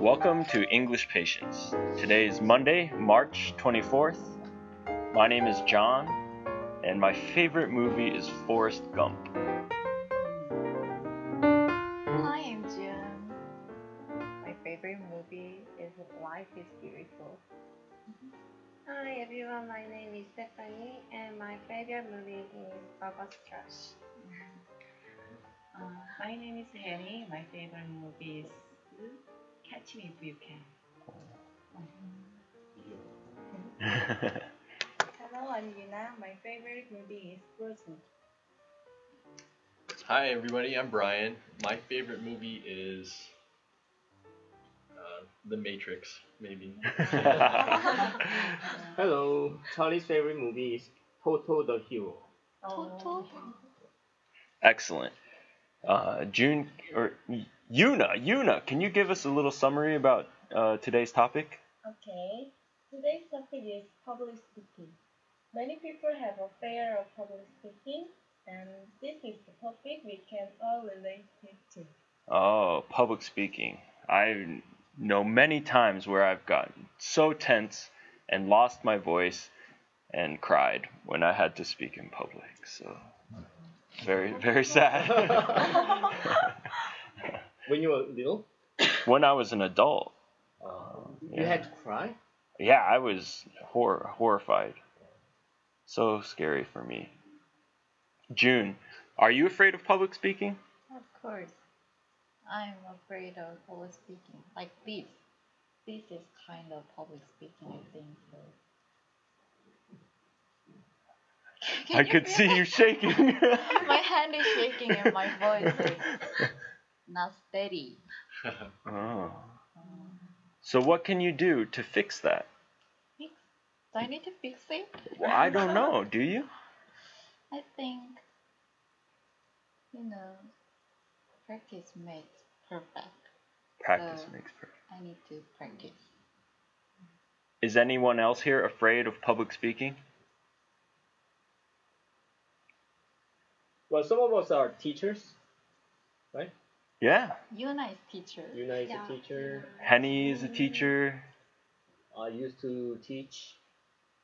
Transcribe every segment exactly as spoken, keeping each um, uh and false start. Welcome to English Patience. Today is Monday, March twenty-fourth. My name is John, and my favorite movie is Forrest Gump. Hi, I'm June. My favorite movie is Life is Beautiful. Hi, everyone. My name is Stephanie, and my favorite movie is Baba's Trash. uh, my name is Henny. My favorite movie is Catch Me If You Can. Hello, I'm Yuna. My favorite movie is Frozen. Hi, everybody. I'm Brian. My favorite movie is uh, The Matrix, maybe. Hello. Charlie's favorite movie is Toto the Hero. Toto? Excellent. Uh, June or Yuna, Yuna, can you give us a little summary about uh, today's topic? Okay. Today's topic is public speaking. Many people have a fear of public speaking, and this is the topic we can all relate to. Oh, public speaking. I know many times where I've gotten so tense and lost my voice and cried when I had to speak in public. So very, very sad. When you were little? When I was an adult. Uh, yeah. You had to cry? Yeah, I was hor- horrified. So scary for me. June, are you afraid of public speaking? Of course. I'm afraid of public speaking. Like this. This is kind of public speaking, I think. So. Can I you could see that? You shaking. My hand is shaking and my voice is not steady. Oh. So what can you do to fix that? Fix? Do I need to fix it? Well, I don't know. Do you? I think, you know, practice makes perfect. Practice so makes perfect. I need to practice. Is anyone else here afraid of public speaking? Well, some of us are teachers, right? Yeah. Yuna is teacher. Yuna is yeah. a teacher. Henny is a teacher. I used to teach.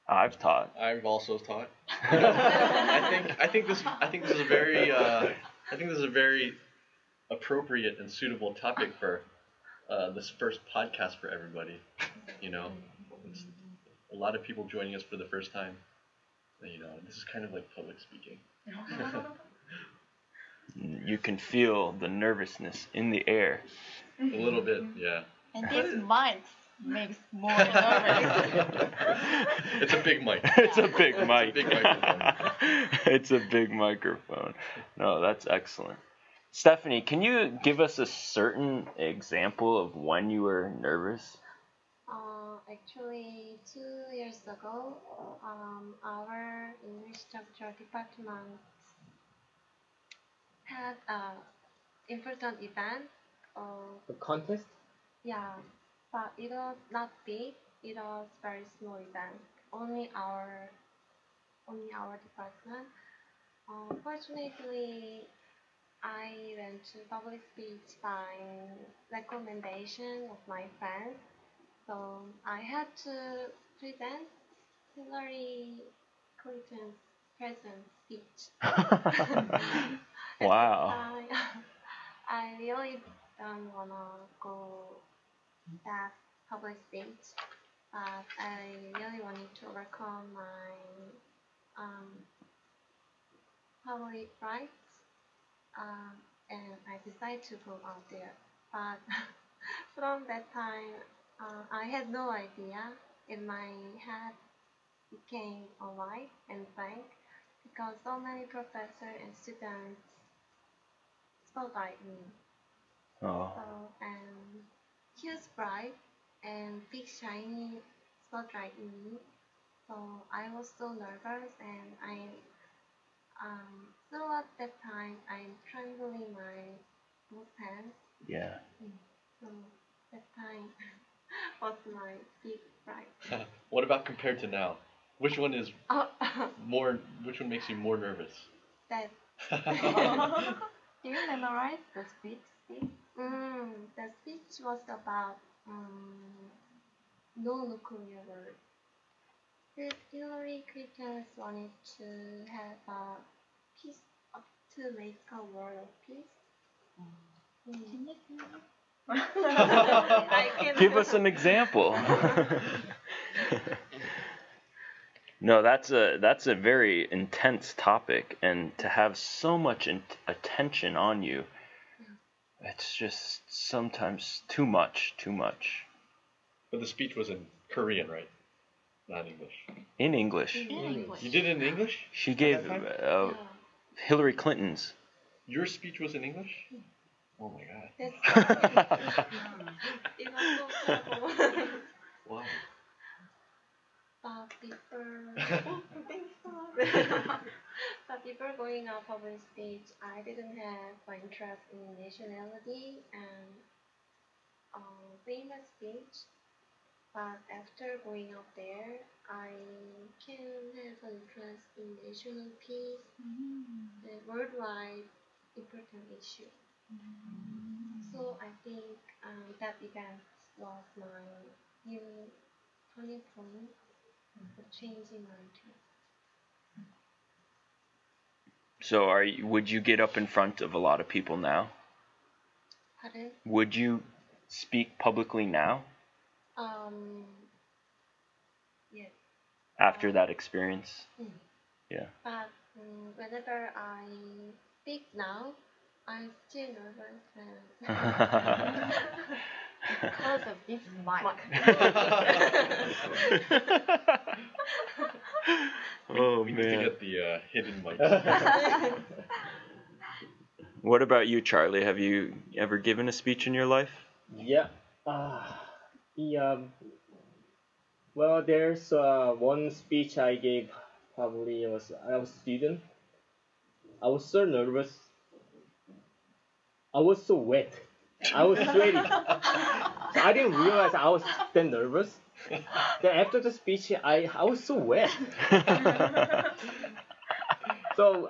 I've taught. I've also taught. I think I think this I think this is a very uh, I think this is a very appropriate and suitable topic for uh, this first podcast for everybody. You know, it's a lot of people joining us for the first time. You know, this is kind of like public speaking. You can feel the nervousness in the air. A little bit, yeah. And this mic makes more nervous. It's a big mic. It's a big mic. It's a big microphone. No, that's excellent. Stephanie, can you give us a certain example of when you were nervous? Uh, actually, two years ago, um, our English chapter department had an important event. Uh, a contest? Yeah, but it was not big. It was very small event. Only our, only our department. Uh, fortunately, I went to public speech by recommendation of my friends. So I had to present Hillary Clinton's present speech. Wow. I really don't want to go that public speech, but I really wanted to overcome my um, public rights, um, and I decided to go out there. But from that time, uh, I had no idea, and my head became alive and blank because so many professors and students spoke like me. Oh. So, and he was bright and big shiny, spoke like me. So I was so nervous, and I, um, throughout that time, I'm trembling my both hands. Yeah. So that time was my big fright. What about compared to now? Which one is oh. more? Which one makes you more nervous? That. Do you memorize the speech? Mm, the speech was about um, no-nuclear world. Hillary Clinton wanted to have a peace up to make a world of peace. Mm. Can you do that? Give us an example. No, that's a that's a very intense topic, and to have so much in- attention on you, it's just sometimes too much, too much. But the speech was in Korean, right? Not English. In English. In English. You did it in English? She gave uh, yeah. Hillary Clinton's. Your speech was in English? Oh my God. Wow. But before, but before going on public stage, I didn't have my interest in nationality and um, famous speech. But after going up there, I can have an interest in national peace, mm-hmm. the worldwide important issue. So I think um, that event was my new turning point for changing my life. So are you, would you get up in front of a lot of people now? Pardon? Would you speak publicly now? Um. Yes. After um, that experience? Mm. Yeah. But um, whenever I speak now, I'm still nervous because of this mic. Oh, we, we man. We need to get the uh, hidden mic. What about you, Charlie? Have you ever given a speech in your life? Yeah. Uh, the, um, well, there's uh, one speech I gave probably was I was a student. I was so nervous. I was so wet. I was sweaty. So I didn't realize I was that nervous. Then after the speech, I, I was so wet. So,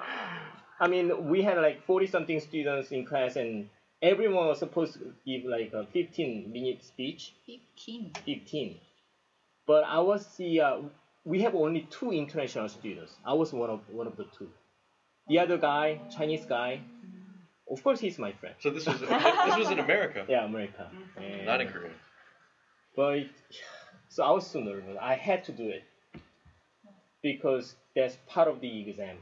I mean, we had like forty-something students in class, and everyone was supposed to give like a fifteen-minute speech. fifteen? fifteen. But I was the, uh, we have only two international students. I was one of one of the two. The other guy, Chinese guy, of course, he's my friend. So this was this was in America. Yeah, America. Mm-hmm. Not in Korea. But it, so I was so nervous. I had to do it because that's part of the exam,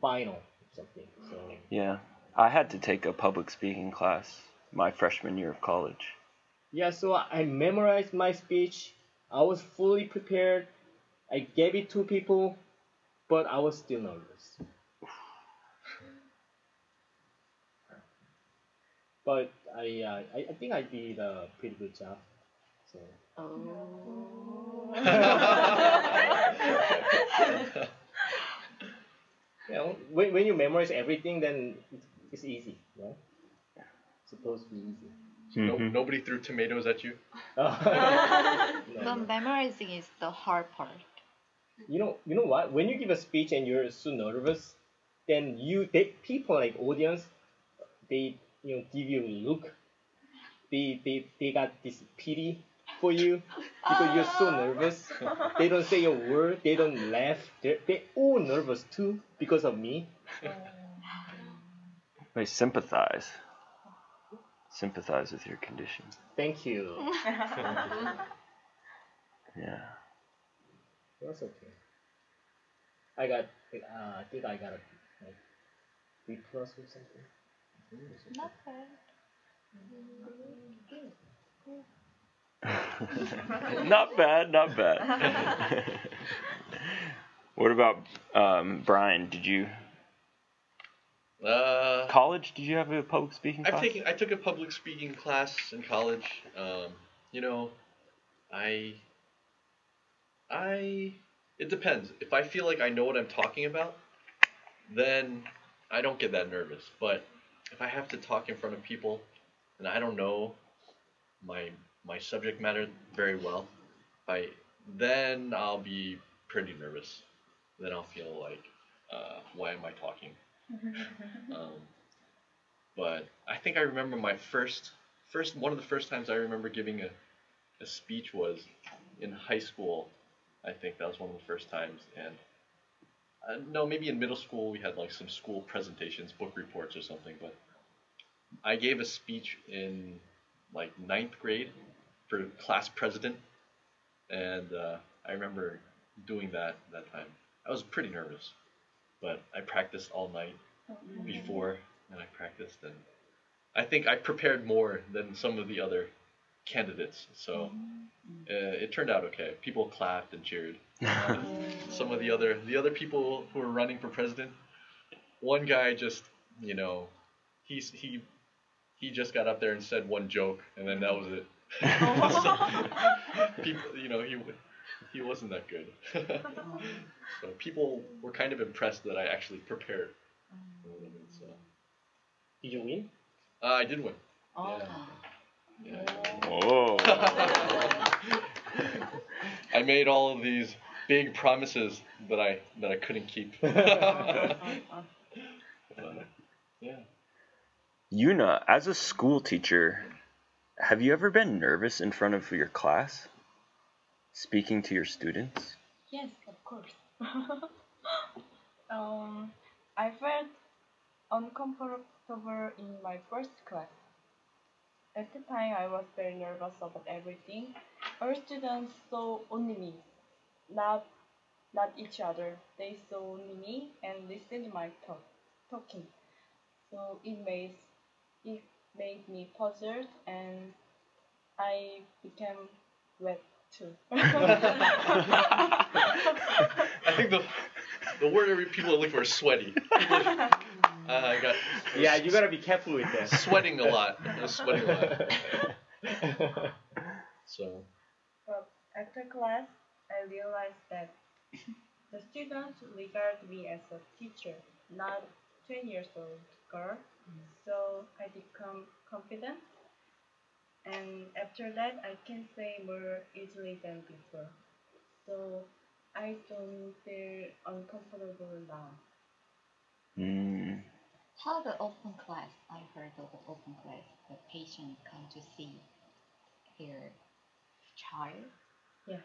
final something. So. Yeah, I had to take a public speaking class my freshman year of college. Yeah, so I memorized my speech. I was fully prepared. I gave it to people, but I was still nervous. But I, uh, I I think I did a pretty good job. So. Oh. You know, when when you memorize everything, then it's, it's easy, right? It's supposed to be easy. Mm-hmm. No, nobody threw tomatoes at you. No, memorizing is the hard part. You know, you know what? When you give a speech and you're so nervous, then you they, people like audience, they. You know, give you a look. They, they they got this pity for you because you're so nervous. They don't say a word. They don't laugh. They're, they're all nervous too because of me. They sympathize. Sympathize with your condition. Thank you. Thank you. Yeah. That's okay. I got, uh, I think I got a like, B plus or something. Not bad. Not bad, not bad. What about um, Brian? Did you uh, college? Did you have a public speaking? I've class? taken. I took a public speaking class in college. Um, you know, I, I. It depends. If I feel like I know what I'm talking about, then I don't get that nervous. But if I have to talk in front of people and I don't know my my subject matter very well, I then I'll be pretty nervous. Then I'll feel like, uh, why am I talking? um, but I think I remember my first, first one of the first times I remember giving a, a speech was in high school. I think that was one of the first times, and uh, no, maybe in middle school we had like some school presentations, book reports or something, but I gave a speech in like ninth grade for class president, and uh, I remember doing that that time. I was pretty nervous, but I practiced all night before, and I practiced, and I think I prepared more than some of the other candidates, so uh, it turned out okay. People clapped and cheered. Uh, some of the other the other people who were running for president, one guy just, you know, he he he just got up there and said one joke, and then that was it. So, people, you know, he he wasn't that good. So people were kind of impressed that I actually prepared. So. Did you win? Uh, I did win. Oh. Yeah. Yeah. Oh. I made all of these big promises that I that I couldn't keep. But, yeah. Yuna, as a school teacher, have you ever been nervous in front of your class, speaking to your students? Yes, of course. um, I felt uncomfortable in my first class. At the time, I was very nervous about everything. Our students saw only me, not not each other. They saw only me and listened to my talk, talking. So it made, it made me puzzled, and I became wet too. I think the the word people are looking for is sweaty. Uh, I got, I yeah, you gotta be careful with that. Sweating a lot. I was sweating a lot. So. But after class, I realized that the students regard me as a teacher, not a ten years old girl. Mm. So I become confident, and after that, I can say more easily than before. So I don't feel uncomfortable now. Mm. How the open class? I heard of the open class. The patient come to see their child. Yeah.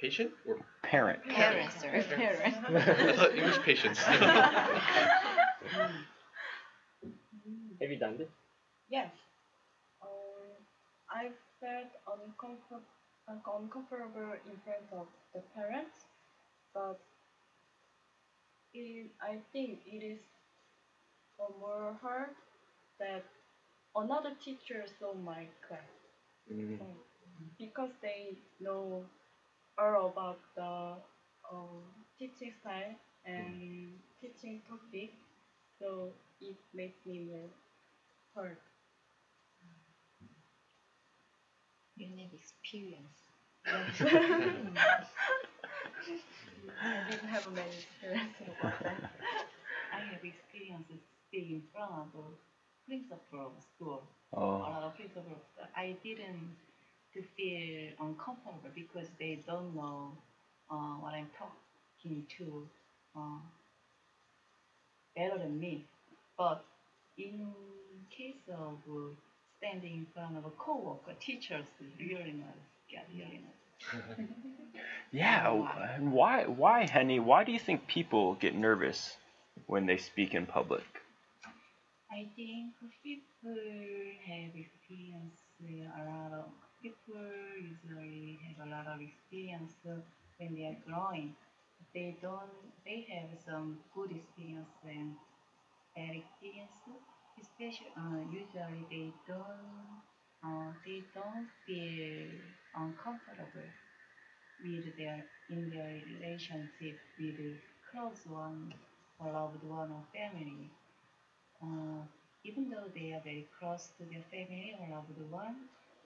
Patient or parent? Parents, sir. Parent. I thought English patients. Have you done this? Yes. Um, I felt uncomfort- uncomfortable in front of the parents, but it, I think it is more hard that another teacher saw my class, mm. um, because they know all about the um, teaching style and mm. teaching topic, so it makes me more hard. You need experience. I didn't have many experiences about that. I have experiences being in front of principal of school. Oh. A lot of principal. I didn't feel uncomfortable because they don't know uh, what I'm talking to uh, better than me. But in case of standing in front of a co-worker, teachers really not get really not. Yeah, why, why, Henny? Why do you think people get nervous when they speak in public? I think people have experience a lot of people usually have a lot of experience when they are growing. They don't. They have some good experience and bad experience. Especially, uh, usually they don't. Uh, they don't feel uncomfortable with their in their relationship with close one or loved one or family. Uh, even though they are very close to their family or loved one,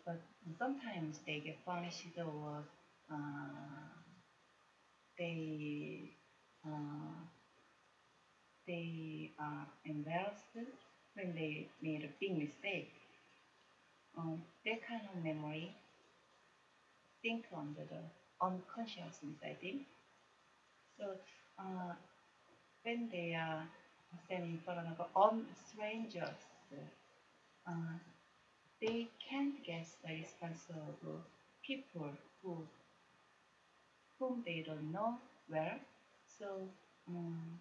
but sometimes they get punished or uh, they uh, they are embarrassed when they made a big mistake. Um, that kind of memory, think under the unconsciousness, I think. So, uh, when they are standing in front of all strangers, uh, they can't guess the response of people who whom they don't know well, so um,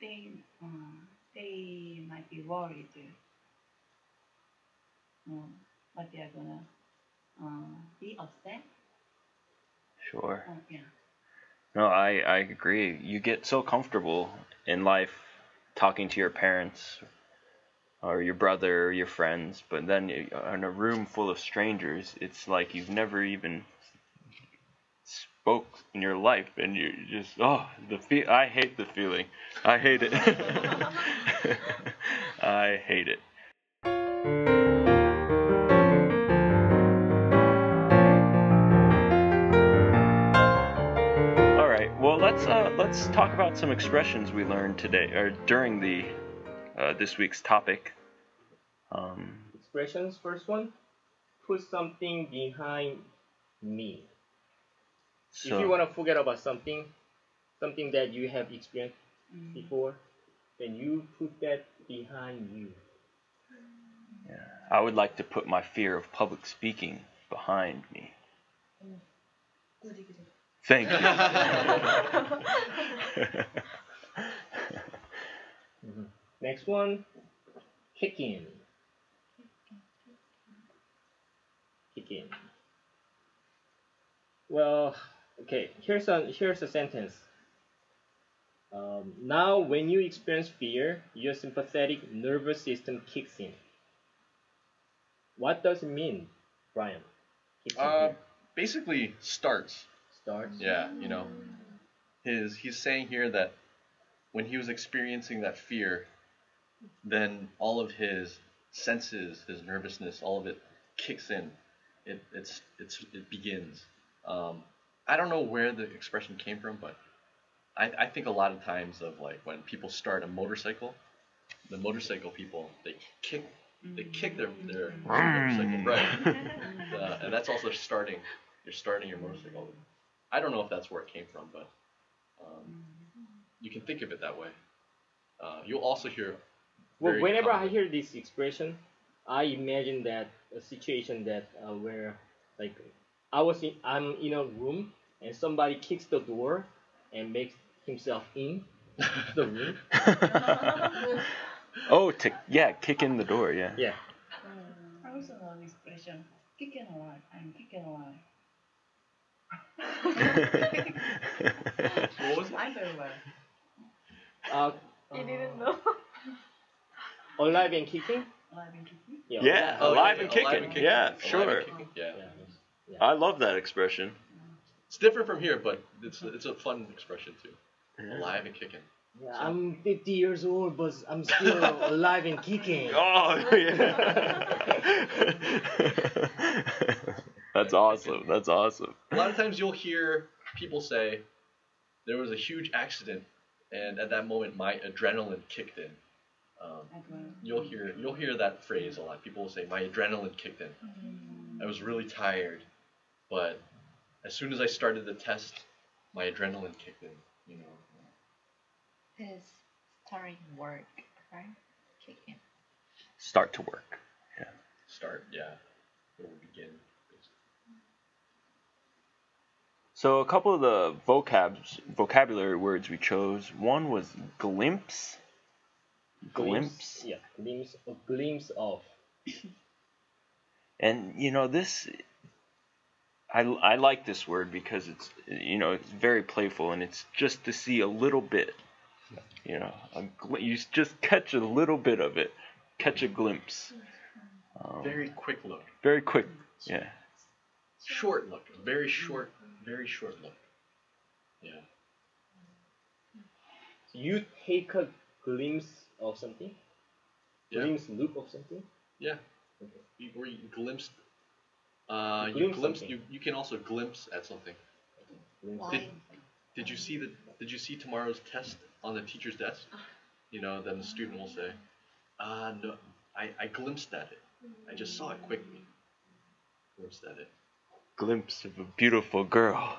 they um, they might be worried um, but they are gonna uh, be upset. Sure. Oh, yeah. No, I, I agree. You get so comfortable in life talking to your parents or your brother or your friends, but then in a room full of strangers, it's like you've never even spoke in your life, and you just, oh, the fe- I hate the feeling. I hate it. I hate it. Uh, let's talk about some expressions we learned today, or during the uh, this week's topic. Um, expressions, first one, put something behind me. So, if you want to forget about something, something that you have experienced mm-hmm. before, then you put that behind you. Yeah. I would like to put my fear of public speaking behind me. Mm. Thank you. mm-hmm. Next one, kick in. Kick in. Well, okay. Here's a here's a sentence. Um, now, when you experience fear, your sympathetic nervous system kicks in. What does it mean, Brian? Kicks uh, in basically, starts. Starts. Yeah, you know, his he's saying here that when he was experiencing that fear, then all of his senses, his nervousness, all of it kicks in. It it's it's it begins. Um, I don't know where the expression came from, but I, I think a lot of times of like when people start a motorcycle, the motorcycle people they kick they kick their their motorcycle, right? and, uh, and that's also starting. You're starting your motorcycle. I don't know if that's where it came from, but um, you can think of it that way. Uh, you'll also hear... Well, whenever common. I hear this expression, I imagine that a situation that uh, where, like, I was in, I'm in a room, and somebody kicks the door and makes himself in the room. oh, to, yeah, kick in the door, yeah. Yeah. Um, I also know the expression, kick in alive, I'm kicking alive. What was I uh, You uh, didn't know. Alive and kicking? Alive and kicking? Yeah, yeah alive, alive, and kicking. alive and kicking. Yeah, sure. Kicking. Yeah. Yeah. Yeah. I love that expression. It's different from here, but it's it's a fun expression too. Yeah. Alive and kicking. Yeah, so. I'm fifty years old, but I'm still alive and kicking. Oh yeah. That's awesome. That's awesome. A lot of times you'll hear people say, there was a huge accident, and at that moment my adrenaline kicked in. Um, you'll hear you'll hear that phrase a lot. People will say, my adrenaline kicked in. I was really tired, but as soon as I started the test, my adrenaline kicked in. You know. It's starting work, right? Kick in. Start to work. Yeah. Start. Yeah. It will begin. So a couple of the vocabs, vocabulary words we chose. One was glimpse. Glimpse. glimpse yeah, glimpse. A glimpse of. And you know this, I, I like this word because it's you know it's very playful and it's just to see a little bit. You know, a, you just catch a little bit of it, catch a glimpse. Um, very quick look. Very quick. Yeah. Short look. Very short. Very short look. Yeah. So you take a glimpse of something? Yeah. Glimpse loop of something? Yeah. Okay. You, or you glimpsed. Uh, you glimpse. You, glimpsed, you you can also glimpse at something. Why? Did, did you see the Did you see tomorrow's test on the teacher's desk? You know, then the student will say, "Ah, uh, no, I, I glimpsed at it. I just saw it quickly. Glimpsed at it." Glimpse of a beautiful girl.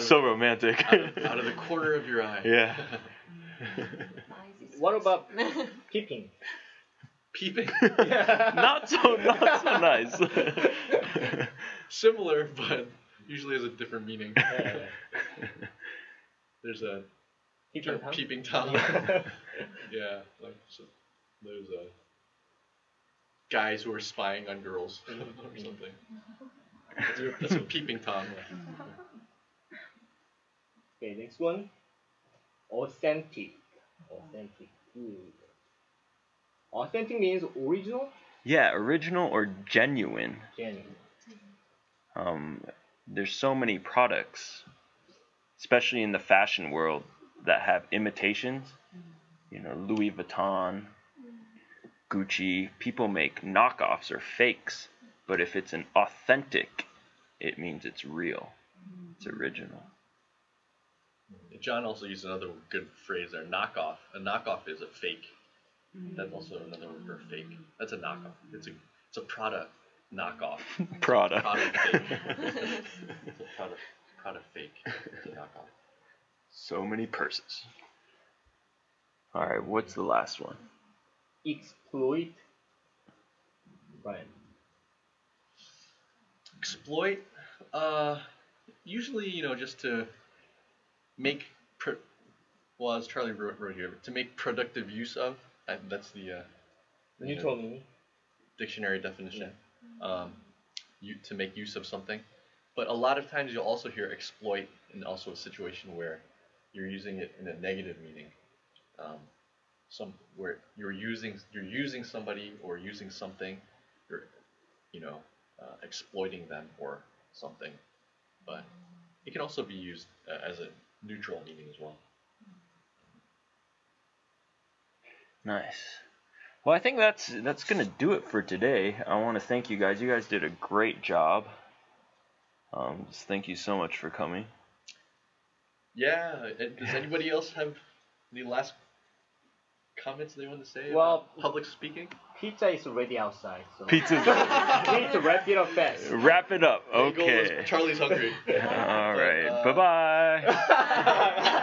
So the, romantic. Out of, out of the corner of your eye. Yeah. What about kicking? peeping. Yeah. Not so, not so nice. Similar, but usually has a different meaning. Yeah, yeah. There's a peeping Tom. Peeping Tom. Yeah, like so there's a guys who are spying on girls or something. That's a, that's a peeping Tom. Okay, next one. Authentic. Authentic. Good. Authentic means original? Yeah, original or genuine. Genuine. Um, there's so many products, especially in the fashion world, that have imitations. You know, Louis Vuitton, Gucci. People make knockoffs or fakes, but if it's an authentic, it means it's real. It's original. John also used another good phrase there, knockoff. A knockoff is a fake. That's also another word for fake. That's a knockoff. It's a it's a product knockoff. Product. Product fake. It's a product product fake. It's a knockoff. So many purses. All right, what's the last one? Exploit. Right. Exploit. Uh, usually, you know, just to make. Pro- well, as Charlie wrote, wrote here, to make productive use of. I, that's the uh, you told me dictionary definition. Yeah. Um, you to make use of something, but a lot of times you'll also hear exploit in also a situation where you're using it in a negative meaning. Um, some where you're using you're using somebody or using something, you're you know uh, exploiting them or something. But it can also be used uh, as a neutral meaning as well. Nice. Well, I think that's that's going to do it for today. I want to thank you guys. You guys did a great job. Um, just thank you so much for coming. Yeah. Does anybody else have any last comments they want to say well, about public speaking? Pizza is already outside. So Pizza's already. We need to wrap it up fast. Wrap it up. Okay. Charlie's hungry. All right. But, uh, bye-bye.